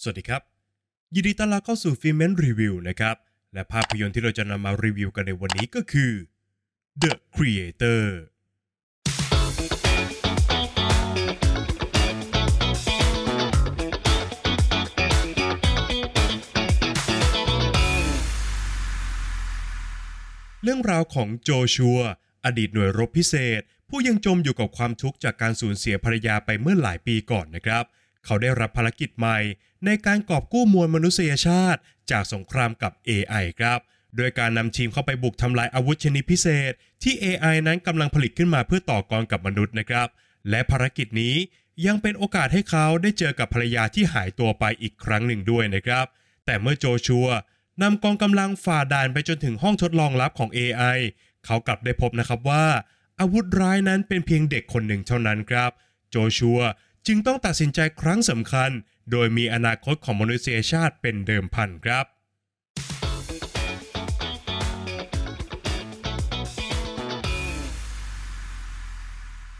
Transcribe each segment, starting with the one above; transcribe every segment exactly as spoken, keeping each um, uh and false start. สวัสดีครับยินดีต้อนรับเข้าสู่ Filmment รีวิวนะครับและภาพยนตร์ที่เราจะนำมารีวิวกันในวันนี้ก็คือ The Creator เรื่องราวของโจชัวอดีตหน่วยรบพิเศษผู้ยังจมอยู่กับความทุกข์จากการสูญเสียภรรยาไปเมื่อหลายปีก่อนนะครับเขาได้รับภารกิจใหม่ในการกอบกู้มวลมนุษยชาติจากสงครามกับ เอ ไอ ครับโดยการนำทีมเข้าไปบุกทำลายอาวุธชนิดพิเศษที่ เอ ไอ นั้นกำลังผลิตขึ้นมาเพื่อต่อกรกับมนุษย์นะครับและภารกิจนี้ยังเป็นโอกาสให้เขาได้เจอกับภรรยาที่หายตัวไปอีกครั้งหนึ่งด้วยนะครับแต่เมื่อโจชัวนำกองกำลังฝ่าด่านไปจนถึงห้องทดลองลับของ เอ ไอ เขากลับได้พบนะครับว่าอาวุธร้ายนั้นเป็นเพียงเด็กคนหนึ่งเท่านั้นครับโจชัวจึงต้องตัดสินใจครั้งสำคัญโดยมีอนาคตของมนุษยชาติเป็นเดิมพันครับ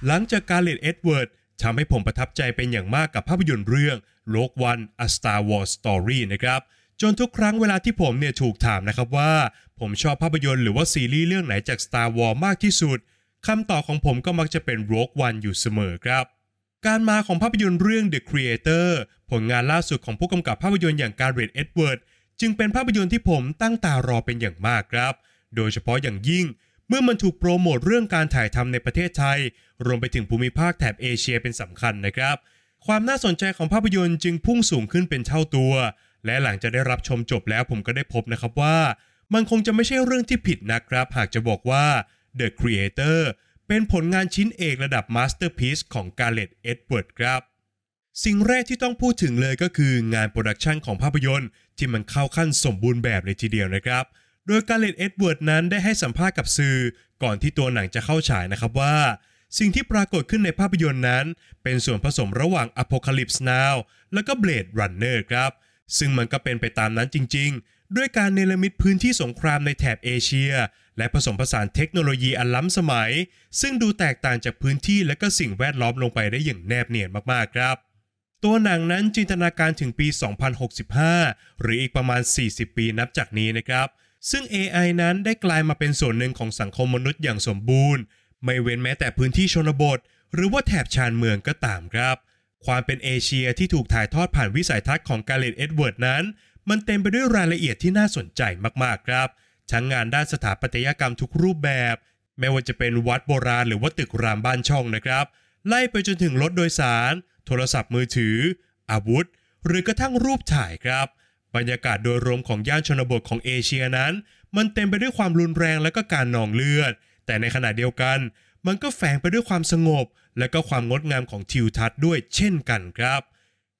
หลังจากGareth Edwardsทำให้ผมประทับใจเป็นอย่างมากกับภาพยนตร์เรื่อง Rogue One A Star Wars Story นะครับจนทุกครั้งเวลาที่ผมเนี่ยถูกถามนะครับว่าผมชอบภาพยนตร์หรือว่าซีรีส์เรื่องไหนจาก Star Wars มากที่สุดคำตอบของผมก็มักจะเป็น Rogue One อยู่เสมอครับการมาของภาพยนตร์เรื่อง The Creator ผลงานล่าสุดของผู้กำกับภาพยนตร์อย่าง Gareth Edwards จึงเป็นภาพยนตร์ที่ผมตั้งตารอเป็นอย่างมากครับโดยเฉพาะอย่างยิ่งเมื่อมันถูกโปรโมทเรื่องการถ่ายทำในประเทศไทยรวมไปถึงภูมิภาคแถบเอเชียเป็นสำคัญนะครับความน่าสนใจของภาพยนตร์จึงพุ่งสูงขึ้นเป็นเท่าตัวและหลังจากได้รับชมจบแล้วผมก็ได้พบนะครับว่ามันคงจะไม่ใช่เรื่องที่ผิดนะครับหากจะบอกว่า The Creatorเป็นผลงานชิ้นเอกระดับมาสเตอร์พีซของ Gareth Edwards ครับสิ่งแรกที่ต้องพูดถึงเลยก็คืองานโปรดักชันของภาพยนตร์ที่มันเข้าขั้นสมบูรณ์แบบเลยทีเดียวนะครับโดย Gareth Edwards นั้นได้ให้สัมภาษณ์กับสื่อก่อนที่ตัวหนังจะเข้าฉายนะครับว่าสิ่งที่ปรากฏขึ้นในภาพยนตร์นั้นเป็นส่วนผสมระหว่าง Apocalypse Now และก็ Blade Runner ครับซึ่งมันก็เป็นไปตามนั้นจริงๆด้วยการเนรมิตพื้นที่สงครามในแถบเอเชียและผสมผสานเทคโนโลยีอันล้ำสมัยซึ่งดูแตกต่างจากพื้นที่และก็สิ่งแวดล้อมลงไปได้อย่างแนบเนียนมากๆครับตัวหนังนั้นจินตนาการถึงปีสองพันหกสิบห้าหรืออีกประมาณสี่สิบปีนับจากนี้นะครับซึ่ง เอ ไอ นั้นได้กลายมาเป็นส่วนหนึ่งของสังคมมนุษย์อย่างสมบูรณ์ไม่เว้นแม้แต่พื้นที่ชนบทหรือว่าแถบชานเมืองก็ตามครับความเป็นเอเชียที่ถูกถ่ายทอดผ่านวิสัยทัศน์ของ Gareth Edwards นั้นมันเต็มไปด้วยรายละเอียดที่น่าสนใจมากๆครับทั้งงานด้านสถาปัตยกรรมทุกรูปแบบไม่ว่าจะเป็นวัดโบราณหรือว่าตึกรามบ้านช่องนะครับไล่ไปจนถึงรถโดยสารโทรศัพท์มือถืออาวุธหรือกระทั่งรูปถ่ายครับบรรยากาศโดยรวมของย่านชนบทของเอเชียนั้นมันเต็มไปด้วยความรุนแรงและก็การนองเลือดแต่ในขณะเดียวกันมันก็แฝงไปด้วยความสงบและก็ความงดงามของทิวทัศน์ด้วยเช่นกันครับ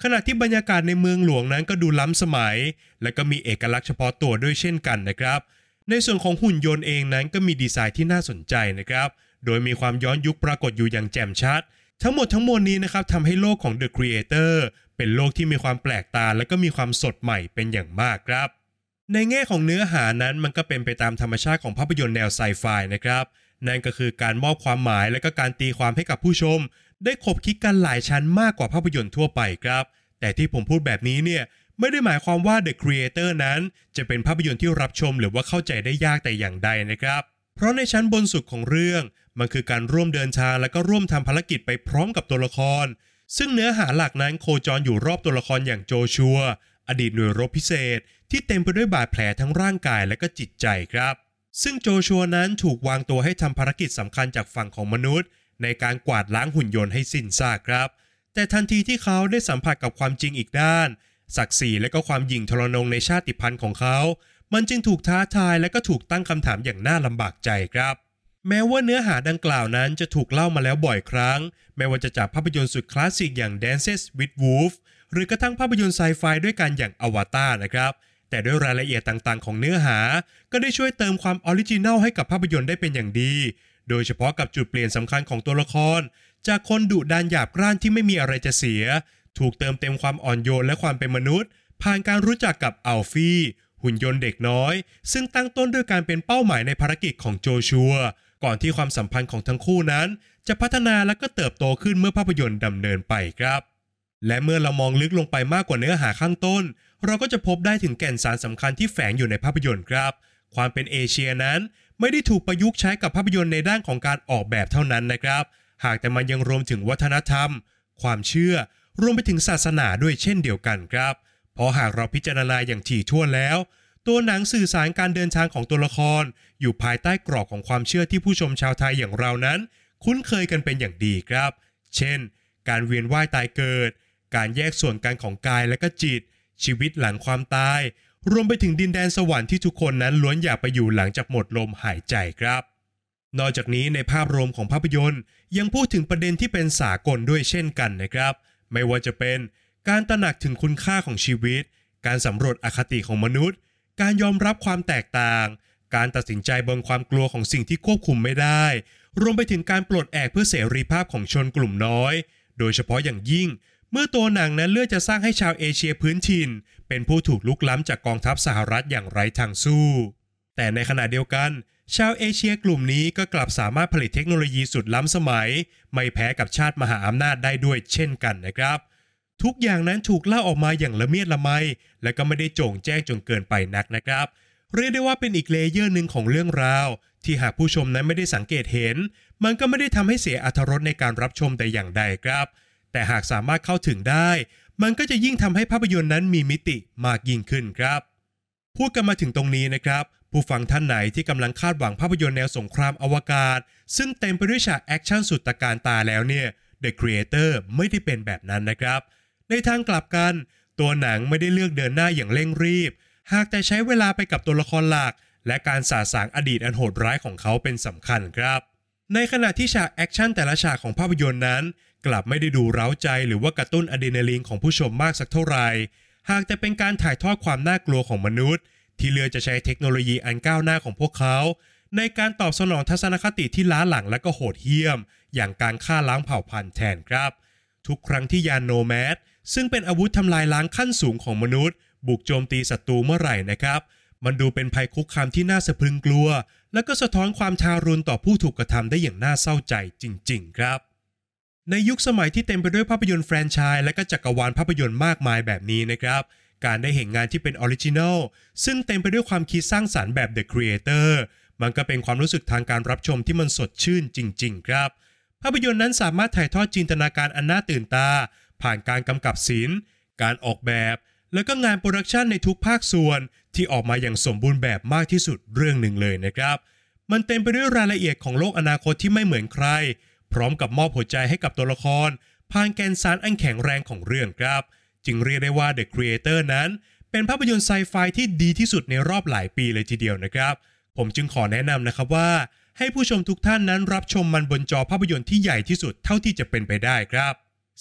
ขณะที่บรรยากาศในเมืองหลวงนั้นก็ดูล้ำสมัยและก็มีเอกลักษณ์เฉพาะตัวด้วยเช่นกันนะครับในส่วนของหุ่นยนต์เองนั้นก็มีดีไซน์ที่น่าสนใจนะครับโดยมีความย้อนยุคปรากฏอยู่อย่างแจ่มชัดทั้งหมดทั้งมวลนี้นะครับทำให้โลกของ The Creator เป็นโลกที่มีความแปลกตาและก็มีความสดใหม่เป็นอย่างมากครับในแง่ของเนื้อหานั้นมันก็เป็นไปตามธรรมชาติของภาพยนตร์แนวไซไฟนะครับนั่นก็คือการมอบความหมายและก็การตีความให้กับผู้ชมได้ขบคิดกันหลายชั้นมากกว่าภาพยนตร์ทั่วไปครับแต่ที่ผมพูดแบบนี้เนี่ยไม่ได้หมายความว่า The Creator นั้นจะเป็นภาพยนตร์ที่รับชมหรือว่าเข้าใจได้ยากแต่อย่างใดนะครับเพราะในชั้นบนสุดของเรื่องมันคือการร่วมเดินทางและก็ร่วมทำภารกิจไปพร้อมกับตัวละครซึ่งเนื้อหาหลักนั้นโคจรอยู่รอบตัวละครอย่างโจชัวอดีตหน่วยรบพิเศษที่เต็มไปด้วยบาดแผลทั้งร่างกายและก็จิตใจครับซึ่งโจชัวนั้นถูกวางตัวให้ทำภารกิจสำคัญจากฝั่งของมนุษย์ในการกวาดล้างหุ่นยนต์ให้สิ้นซากครับแต่ทันทีที่เขาได้สัมผัสกับความจริงอีกด้านศักดิ์ศรีและก็ความหยิ่งทรนงในชาติพันธุ์ของเขามันจึงถูกท้าทายและก็ถูกตั้งคำถามอย่างน่าลำบากใจครับแม้ว่าเนื้อหาดังกล่าวนั้นจะถูกเล่ามาแล้วบ่อยครั้งไม่ว่าจะจากภาพยนตร์สุดคลาสสิกอย่าง Dances with Wolves หรือกระทั่งภาพยนตร์ไซไฟด้วยกันอย่าง Avatar นะครับแต่ด้วยรายละเอียดต่างๆของเนื้อหาก็ได้ช่วยเติมความออริจินัลให้กับภาพยนตร์ได้เป็นอย่างดีโดยเฉพาะกับจุดเปลี่ยนสำคัญของตัวละครจากคนดุดันหยาบกร้านที่ไม่มีอะไรจะเสียถูกเติมเต็มความอ่อนโยนและความเป็นมนุษย์ผ่านการรู้จักกับอัลฟี่หุ่นยนต์เด็กน้อยซึ่งตั้งต้นด้วยการเป็นเป้าหมายในภารกิจของโจชัวก่อนที่ความสัมพันธ์ของทั้งคู่นั้นจะพัฒนาและก็เติบโตขึ้นเมื่อภาพยนตร์ดำเนินไปครับ และเมื่อเรามองลึกลงไปมากกว่าเนื้อหาข้างต้นเราก็จะพบได้ถึงแก่นสารสำคัญที่แฝงอยู่ในภาพยนตร์ครับความเป็นเอเชียนั้นไม่ได้ถูกประยุกต์ใช้กับภาพยนตร์ในด้านของการออกแบบเท่านั้นนะครับหากแต่มันยังรวมถึงวัฒนธรรมความเชื่อรวมไปถึงศาสนาด้วยเช่นเดียวกันครับเพราะหากเราพิจารณาอย่างถี่ถ้วนแล้วตัวหนังสื่อสารการเดินทางของตัวละครอยู่ภายใต้กรอบของความเชื่อที่ผู้ชมชาวไทยอย่างเรานั้นคุ้นเคยกันเป็นอย่างดีครับเช่นการเวียนว่ายตายเกิดการแยกส่วนกันของกายและก็จิตชีวิตหลังความตายรวมไปถึงดินแดนสวรรค์ที่ทุกคนนั้นล้วนอยากไปอยู่หลังจากหมดลมหายใจครับนอกจากนี้ในภาพรวมของภาพยนตร์ยังพูดถึงประเด็นที่เป็นสากลด้วยเช่นกันนะครับไม่ว่าจะเป็นการตระหนักถึงคุณค่าของชีวิตการสำรวจอคติของมนุษย์การยอมรับความแตกต่างการตัดสินใจบนความกลัวของสิ่งที่ควบคุมไม่ได้รวมไปถึงการปลดแอกเพื่อเสรีภาพของชนกลุ่มน้อยโดยเฉพาะอย่างยิ่งเมื่อตัวหนังนั้นเลือกจะสร้างให้ชาวเอเชียพื้นถิ่นเป็นผู้ถูกลุกล้ำจากกองทัพสหรัฐอย่างไร้ทางสู้แต่ในขณะเดียวกันชาวเอเชียกลุ่มนี้ก็กลับสามารถผลิตเทคโนโลยีสุดล้ำสมัยไม่แพ้กับชาติมหาอำนาจได้ด้วยเช่นกันนะครับทุกอย่างนั้นถูกเล่าออกมาอย่างละเมียดละไมและก็ไม่ได้โจ่งแจ้งจนเกินไปนักนะครับเรียกได้ว่าเป็นอีกเลเยอร์หนึ่งของเรื่องราวที่หากผู้ชมนั้นไม่ได้สังเกตเห็นมันก็ไม่ได้ทำให้เสียอรรถรสในการรับชมแต่อย่างใดครับแต่หากสามารถเข้าถึงได้มันก็จะยิ่งทำให้ภาพยนตร์นั้นมีมิติมากยิ่งขึ้นครับพูดกันมาถึงตรงนี้นะครับผู้ฟังท่านไหนที่กำลังคาดหวังภาพยนตร์แนวสงครามอวกาศซึ่งเต็มไปด้วยฉากแอคชั่นสุดตะการตาแล้วเนี่ย The Creator ไม่ได้เป็นแบบนั้นนะครับในทางกลับกันตัวหนังไม่ได้เลือกเดินหน้าอย่างเร่งรีบหากแต่ใช้เวลาไปกับตัวละครหลักและการสาดสางอดีตอันโหดร้ายของเขาเป็นสำคัญครับในขณะที่ฉากแอคชั่นแต่ละฉากของภาพยนตร์นั้นกลับไม่ได้ดูเร้าใจหรือว่ากระตุ้นอะดรีนาลีนของผู้ชมมากสักเท่าไหร่หากแต่เป็นการถ่ายทอดความน่ากลัวของมนุษย์ที่เลือกจะใช้เทคโนโลยีอันก้าวหน้าของพวกเขาในการตอบสนองทัศนคติที่ล้าหลังและก็โหดเหี้ยมอย่างการฆ่าล้างเผ่าพันธุ์แทนครับทุกครั้งที่ยานโนแมดซึ่งเป็นอาวุธทำลายล้างขั้นสูงของมนุษย์บุกโจมตีศัตรูเมื่อไหร่นะครับมันดูเป็นภัยคุกคามที่น่าสะพรึงกลัวและก็สะท้อนความทารุณต่อผู้ถูกกระทำได้อย่างน่าเศร้าใจจริงๆครับในยุคสมัยที่เต็มไปด้วยภาพยนตร์แฟรนไชส์และก็จักรวาลภาพยนตร์มากมายแบบนี้นะครับการได้เห็นงานที่เป็นออริจินัลซึ่งเต็มไปด้วยความคิดสร้างสรรค์แบบ The Creator มันก็เป็นความรู้สึกทางการรับชมที่มันสดชื่นจริงๆครับภาพยนตร์นั้นสามารถถ่ายทอดจินตนาการอันน่าตื่นตาผ่านการกำกับศิลป์การออกแบบและก็งานโปรดักชันในทุกภาคส่วนที่ออกมาอย่างสมบูรณ์แบบมากที่สุดเรื่องหนึ่งเลยนะครับมันเต็มไปด้วยรายละเอียดของโลกอนาคตที่ไม่เหมือนใครพร้อมกับมอบหัวใจให้กับตัวละครผ่านแกนสารอันแข็งแรงของเรื่องครับจึงเรียกได้ว่า The Creator นั้นเป็นภาพยนตร์ไซไฟที่ดีที่สุดในรอบหลายปีเลยทีเดียวนะครับผมจึงขอแนะนำนะครับว่าให้ผู้ชมทุกท่านนั้นรับชมมันบนจอภาพยนตร์ที่ใหญ่ที่สุดเท่าที่จะเป็นไปได้ครับ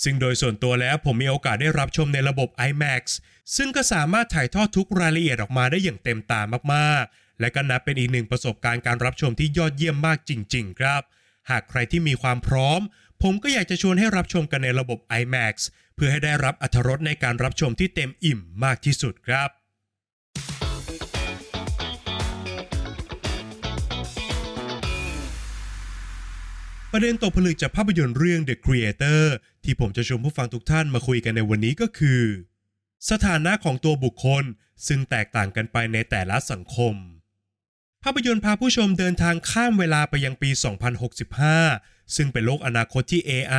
ซึ่งโดยส่วนตัวแล้วผมมีโอกาสได้รับชมในระบบ ไอแม็กซ์ ซึ่งก็สามารถถ่ายทอดทุกรายละเอียดออกมาได้อย่างเต็มตามากๆและก็นับเป็นอีกหนึ่งประสบการณ์การรับชมที่ยอดเยี่ยมมากจริงๆครับหากใครที่มีความพร้อมผมก็อยากจะชวนให้รับชมกันในระบบ ไอแม็กซ์ เพื่อให้ได้รับอรรถรสในการรับชมที่เต็มอิ่มมากที่สุดครับประเด็นตกผลึกจากภาพยนตร์เรื่อง The Creator ที่ผมจะชวนผู้ฟังทุกท่านมาคุยกันในวันนี้ก็คือสถานะของตัวบุคคลซึ่งแตกต่างกันไปในแต่ละสังคมภาพยนตร์พาผู้ชมเดินทางข้ามเวลาไปยังปีสองพันหกสิบห้าซึ่งเป็นโลกอนาคตที่ เอไอ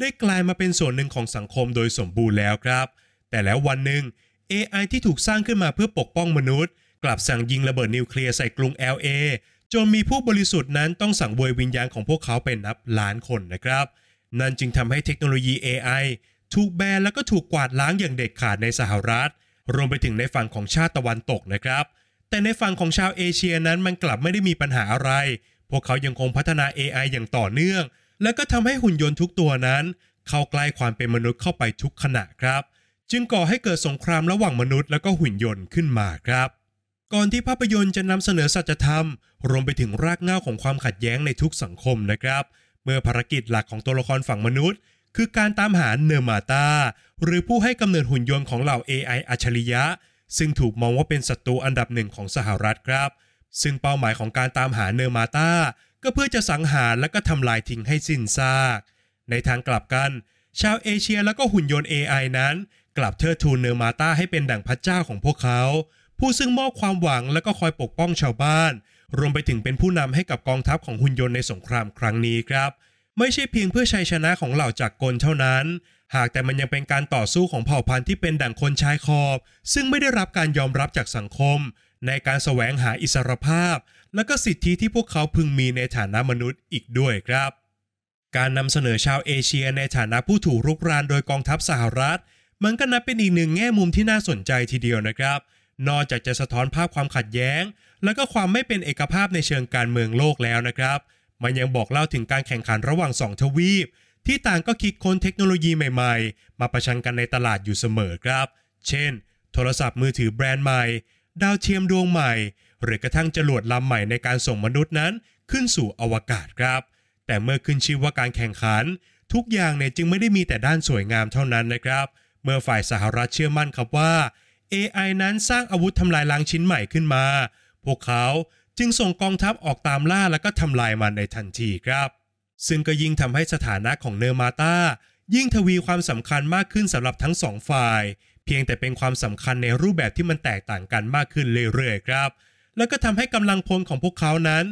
ได้กลายมาเป็นส่วนหนึ่งของสังคมโดยสมบูรณ์แล้วครับแต่แล้ววันหนึ่ง เอไอ ที่ถูกสร้างขึ้นมาเพื่อปกป้องมนุษย์กลับสั่งยิงระเบิดนิวเคลียร์ใส่กรุง แอล เอ จนมีผู้บริสุทธิ์นั้นต้องสังเวยวิญญาณของพวกเขาเป็นนับล้านคนนะครับนั่นจึงทำให้เทคโนโลยี เอไอ ถูกแบนและก็ถูกกวาดล้างอย่างเด็ดขาดในสหรัฐรวมไปถึงในฝั่งของชาติตะวันตกนะครับแต่ในฝั่งของชาวเอเชียนั้นมันกลับไม่ได้มีปัญหาอะไรพวกเขายังคงพัฒนา เอไอ อย่างต่อเนื่องและก็ทำให้หุ่นยนต์ทุกตัวนั้นเข้าใกล้ความเป็นมนุษย์เข้าไปทุกขณะครับจึงก่อให้เกิดสงครามระหว่างมนุษย์และก็หุ่นยนต์ขึ้นมาครับก่อนที่ภาพยนตร์จะนำเสนอสัจธรรมรวมไปถึงรากเหง้าของความขัดแย้งในทุกสังคมนะครับเมื่อภารกิจหลักของตัวละครฝั่งมนุษย์คือการตามหาเนอร์มาตาหรือผู้ให้กำเนิดหุ่นยนต์ของเหล่า เอไอ อัจฉริยะซึ่งถูกมองว่าเป็นศัตรูอันดับหนึ่งของสหรัฐครับซึ่งเป้าหมายของการตามหาเนอร์มาตาก็เพื่อจะสังหารและก็ทำลายทิ้งให้สิ้นซากในทางกลับกัน ชาวเอเชียและก็หุ่นยนต์ เอ ไอ นั้นกลับเทิดทูนเนอร์มาตาให้เป็นดั่งพระเจ้าของพวกเขาผู้ซึ่งมอบความหวังและก็คอยปกป้องชาวบ้านรวมไปถึงเป็นผู้นำให้กับกองทัพของหุ่นยนต์ในสงครามครั้งนี้ครับไม่ใช่เพียงเพื่อชัยชนะของเหล่าจักรกลเท่านั้นหากแต่มันยังเป็นการต่อสู้ของเผ่าพันธุ์ที่เป็นดั่งคนชายขอบซึ่งไม่ได้รับการยอมรับจากสังคมในการแสวงหาอิสรภาพและก็สิทธิที่พวกเขาพึงมีในฐานะมนุษย์อีกด้วยครับการนำเสนอชาวเอเชียในฐานะผู้ถูกรุกรานโดยกองทัพสหรัฐมันก็นับเป็นอีกหนึ่งแง่มุมที่น่าสนใจทีเดียวนะครับนอกจากจะสะท้อนภาพความขัดแย้งและก็ความไม่เป็นเอกภาพในเชิงการเมืองโลกแล้วนะครับมันยังบอกเล่าถึงการแข่งขันระหว่างสองทวีปที่ต่างก็คิดค้นเทคโนโลยีใหม่ๆมาประชันกันในตลาดอยู่เสมอครับเช่นโทรศัพท์มือถือแบรนด์ใหม่ดาวเทียมดวงใหม่หรือกระทั่งจรวดลำใหม่ในการส่งมนุษย์นั้นขึ้นสู่อวกาศครับแต่เมื่อขึ้นชื่อว่าการแข่งขันทุกอย่างเนี่ยจึงไม่ได้มีแต่ด้านสวยงามเท่านั้นนะครับเมื่อฝ่ายสหรัฐเชื่อมั่นครับว่า เอ ไอ นั้นสร้างอาวุธทำลายล้างชิ้นใหม่ขึ้นมาพวกเขาจึงส่งกองทัพออกตามล่าและก็ทำลายมันในทันทีครับซึ่งก็ยิ่งทำให้สถานะของเนอร์มาตายิ่งทวีความสำคัญมากขึ้นสำหรับทั้งสองฝ่ายเพียงแต่เป็นความสำคัญในรูปแบบที่มันแตกต่างกันมากขึ้นเรื่อยๆครับแล้วก็ทำให้กำลังพลของพวกเขานั้น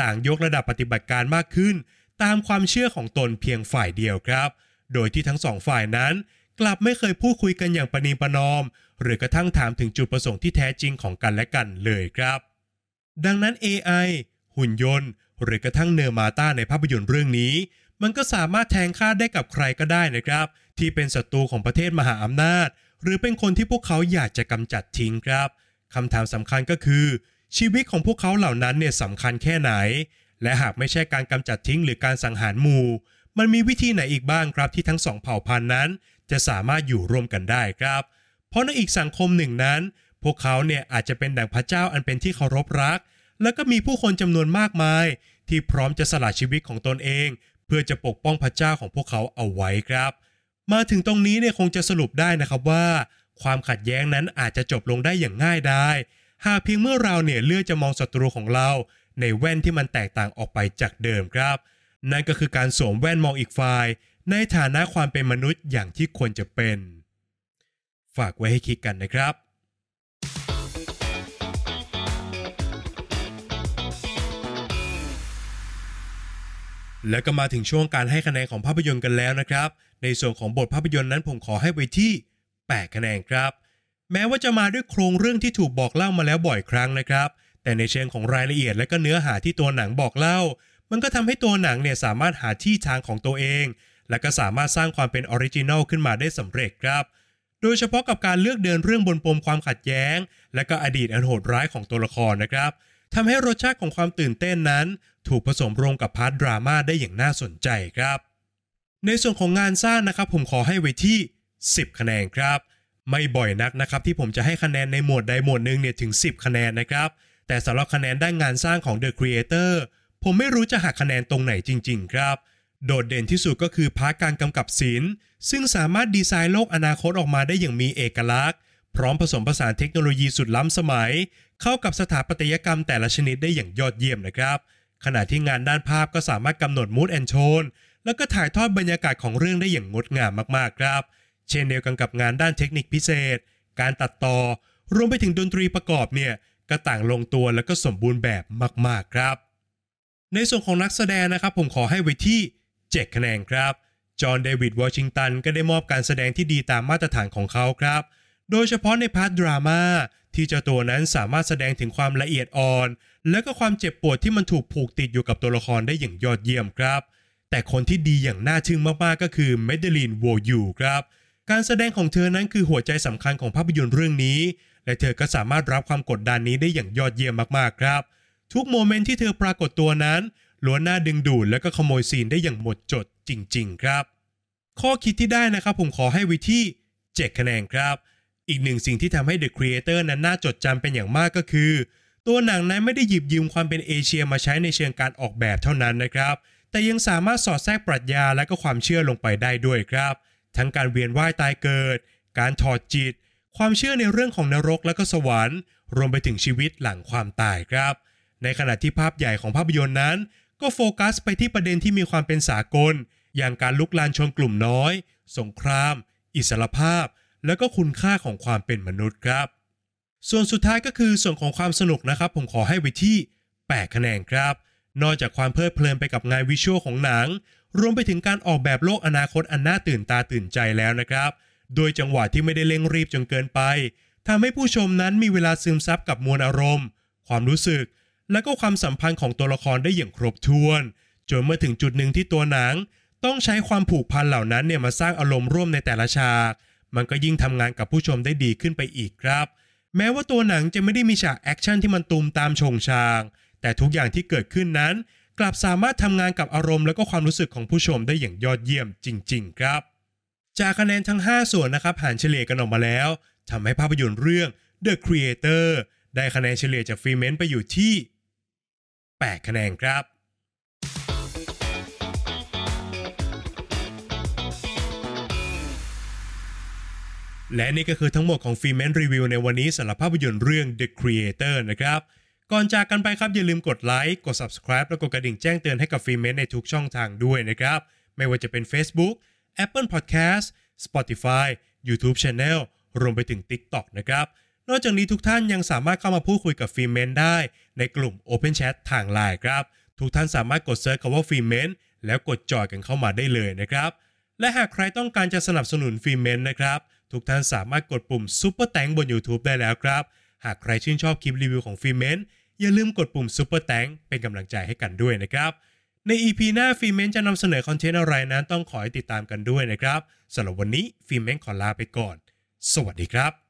ต่างยกระดับปฏิบัติการมากขึ้นตามความเชื่อของตนเพียงฝ่ายเดียวครับโดยที่ทั้งสองฝ่ายนั้นกลับไม่เคยพูดคุยกันอย่างประนีประนอมหรือกระทั่งถามถึงจุดประสงค์ที่แท้จริงของกันและกันเลยครับดังนั้น เอ ไอ หุ่นยนต์หรือกระทั่งเนอร์มาตาในภาพยนตร์เรื่องนี้มันก็สามารถแทงฆ่าได้กับใครก็ได้นะครับที่เป็นศัตรูของประเทศมหาอำนาจหรือเป็นคนที่พวกเขาอยากจะกำจัดทิ้งครับคำถามสำคัญก็คือชีวิตของพวกเขาเหล่านั้นเนี่ยสำคัญแค่ไหนและหากไม่ใช่การกำจัดทิ้งหรือการสังหารหมู่มันมีวิธีไหนอีกบ้างครับที่ทั้งสองเผ่าพันธุ์นั้นจะสามารถอยู่ร่วมกันได้ครับเพราะในอีกสังคมหนึ่งนั้นพวกเขาเนี่ยอาจจะเป็นดั่งพระเจ้าอันเป็นที่เคารพรักและก็มีผู้คนจำนวนมากมายที่พร้อมจะสละชีวิตของตนเองเพื่อจะปกป้องพระเจ้าของพวกเขาเอาไว้ครับมาถึงตรงนี้เนี่ยคงจะสรุปได้นะครับว่าความขัดแย้งนั้นอาจจะจบลงได้อย่างง่ายดายหากเพียงเมื่อเราเนี่ยเลือกจะมองศัตรูของเราในแว่นที่มันแตกต่างออกไปจากเดิมครับนั่นก็คือการสวมแว่นมองอีกฝ่ายในฐานะความเป็นมนุษย์อย่างที่ควรจะเป็นฝากไว้ให้คิดกันนะครับแล้วก็มาถึงช่วงการให้คะแนนของภาพยนตร์กันแล้วนะครับในส่วนของบทภาพยนตร์นั้นผมขอให้ไว้ที่แปดคะแนนครับแม้ว่าจะมาด้วยโครงเรื่องที่ถูกบอกเล่ามาแล้วบ่อยครั้งนะครับแต่ในเชิงของรายละเอียดและก็เนื้อหาที่ตัวหนังบอกเล่ามันก็ทำให้ตัวหนังเนี่ยสามารถหาที่ทางของตัวเองและก็สามารถสร้างความเป็นออริจินัลขึ้นมาได้สำเร็จครับโดยเฉพาะกับการเลือกเดินเรื่องบนปมความขัดแย้งและก็อดีตอันโหดร้ายของตัวละครนะครับทำให้รสชาติของความตื่นเต้นนั้นถูกผสมรวมกับพาร์ทดราม่าได้อย่างน่าสนใจครับในส่วนของงานสร้างนะครับผมขอให้ไว้ที่สิบคะแนนครับไม่บ่อยนักนะครับที่ผมจะให้คะแนนในหมวดใดหมวดหนึ่งเนี่ยถึงสิบคะแนนนะครับแต่สำหรับคะแนนด้านงานสร้างของ The Creator ผมไม่รู้จะหักคะแนนตรงไหนจริงๆครับโดดเด่นที่สุดก็คือพาร์ทการกำกับศิลป์ซึ่งสามารถดีไซน์โลกอนาคตออกมาได้อย่างมีเอกลักษณ์พร้อมผสมผสานเทคโนโลยีสุดล้ำสมัยเข้ากับสถาปัตยกรรมแต่ละชนิดได้อย่างยอดเยี่ยมนะครับขณะที่งานด้านภาพก็สามารถกำหนดมูดแอนโทนและก็ถ่ายทอดบรรยากาศของเรื่องได้อย่างงดงามมากๆครับเช่นเดียวกันกับงานด้านเทคนิคพิเศษการตัดต่อรวมไปถึงดนตรีประกอบเนี่ยก็ต่างลงตัวและก็สมบูรณ์แบบมากๆครับในส่วนของนักแสดงนะครับผมขอให้ไว้ที่เจ็ดคะแนนครับจอห์นเดวิดวอชิงตันก็ได้มอบการแสดงที่ดีตามมาตรฐานของเขาครับโดยเฉพาะในพาร์ทดราม่าที่เจ้าตัวนั้นสามารถแสดงถึงความละเอียดอ่อนและก็ความเจ็บปวดที่มันถูกผูกติดอยู่กับตัวละครได้อย่างยอดเยี่ยมครับแต่คนที่ดีอย่างน่าทึ่งมากๆก็คือเมเดลีน โวยูครับการแสดงของเธอนั้นคือหัวใจสำคัญของภาพยนตร์เรื่องนี้และเธอก็สามารถรับความกดดันนี้ได้อย่างยอดเยี่ยมมากๆครับทุกโมเมนต์ที่เธอปรากฏตัวนั้นล้วนน่าดึงดูดและก็ขโมยซีนได้อย่างหมดจดจริงๆครับข้อคิดที่ได้นะครับผมขอให้ไว้ที่เจ็ดคะแนนครับอีกหนึ่งสิ่งที่ทำให้ The Creator นั้นน่าจดจำเป็นอย่างมากก็คือตัวหนังนั้นไม่ได้หยิบยืมความเป็นเอเชียมาใช้ในเชิงการออกแบบเท่านั้นนะครับแต่ยังสามารถสอดแทรกปรัชญาและก็ความเชื่อลงไปได้ด้วยครับทั้งการเวียนว่ายตายเกิดการถอดจิตความเชื่อในเรื่องของนรกและก็สวรรค์รวมไปถึงชีวิตหลังความตายครับในขณะที่ภาพใหญ่ของภาพยนตร์นั้นก็โฟกัสไปที่ประเด็นที่มีความเป็นสากล อย่างการลุกลานชนกลุ่มน้อยสงครามอิสรภาพและก็คุณค่าของความเป็นมนุษย์ครับส่วนสุดท้ายก็คือส่วนของความสนุกนะครับผมขอให้ไว้ที่แปดคะแนนครับนอกจากความเพลิดเพลินไปกับงานวิชวลของหนังรวมไปถึงการออกแบบโลกอนาคตอันน่าตื่นตาตื่นใจแล้วนะครับโดยจังหวะที่ไม่ได้เร่งรีบจนเกินไปทำให้ผู้ชมนั้นมีเวลาซึมซับกับมวลอารมณ์ความรู้สึกและก็ความสัมพันธ์ของตัวละครได้อย่างครบถ้วนจนเมื่อถึงจุดหนึ่งที่ตัวหนังต้องใช้ความผูกพันเหล่านั้นเนี่ยมาสร้างอารมณ์ร่วมในแต่ละฉากมันก็ยิ่งทำงานกับผู้ชมได้ดีขึ้นไปอีกครับแม้ว่าตัวหนังจะไม่ได้มีฉากแอคชั่นที่มันตูมตามชงชางแต่ทุกอย่างที่เกิดขึ้นนั้นกลับสามารถทำงานกับอารมณ์และก็ความรู้สึกของผู้ชมได้อย่างยอดเยี่ยมจริงๆครับจากคะแนนทั้งห้าส่วนนะครับหารเฉลี่ยกันออกมาแล้วทำให้ภาพยนตร์เรื่อง The Creator ได้คะแนนเฉลี่ยจาก Filmment ไปอยู่ที่แปดคะแนนครับและนี่ก็คือทั้งหมดของ Filmment Review ในวันนี้สำหรับภาพยนตร์เรื่อง The Creator นะครับก่อนจากกันไปครับอย่าลืมกดไลค์กด Subscribe และกดกระดิ่งแจ้งเตือนให้กับ Filmment ในทุกช่องทางด้วยนะครับไม่ว่าจะเป็น Facebook Apple Podcast Spotify YouTube Channel รวมไปถึง TikTok นะครับนอกจากนี้ทุกท่านยังสามารถเข้ามาพูดคุยกับ Filmment ได้ในกลุ่ม Open Chat ทาง ไลน์ ครับทุกท่านสามารถกดเสิร์ชคำว่า Filmment แล้วกดจอยกันเข้ามาได้เลยนะครับและหากใครต้องการจะสนับสนุน Filmment นะครับทุกท่านสามารถกดปุ่ม Super Thanks บน YouTube ได้แล้วครับหากใครชื่นชอบคลิปรีวิวของ Filmment อย่าลืมกดปุ่ม Super Thanks เป็นกำลังใจให้กันด้วยนะครับใน อี พี หน้า Filmment จะนำเสนอคอนเทนต์อะไรนั้นต้องขอให้ติดตามกันด้วยนะครับสำหรับวันนี้ Filmment ขอลาไปก่อนสวัสดีครับ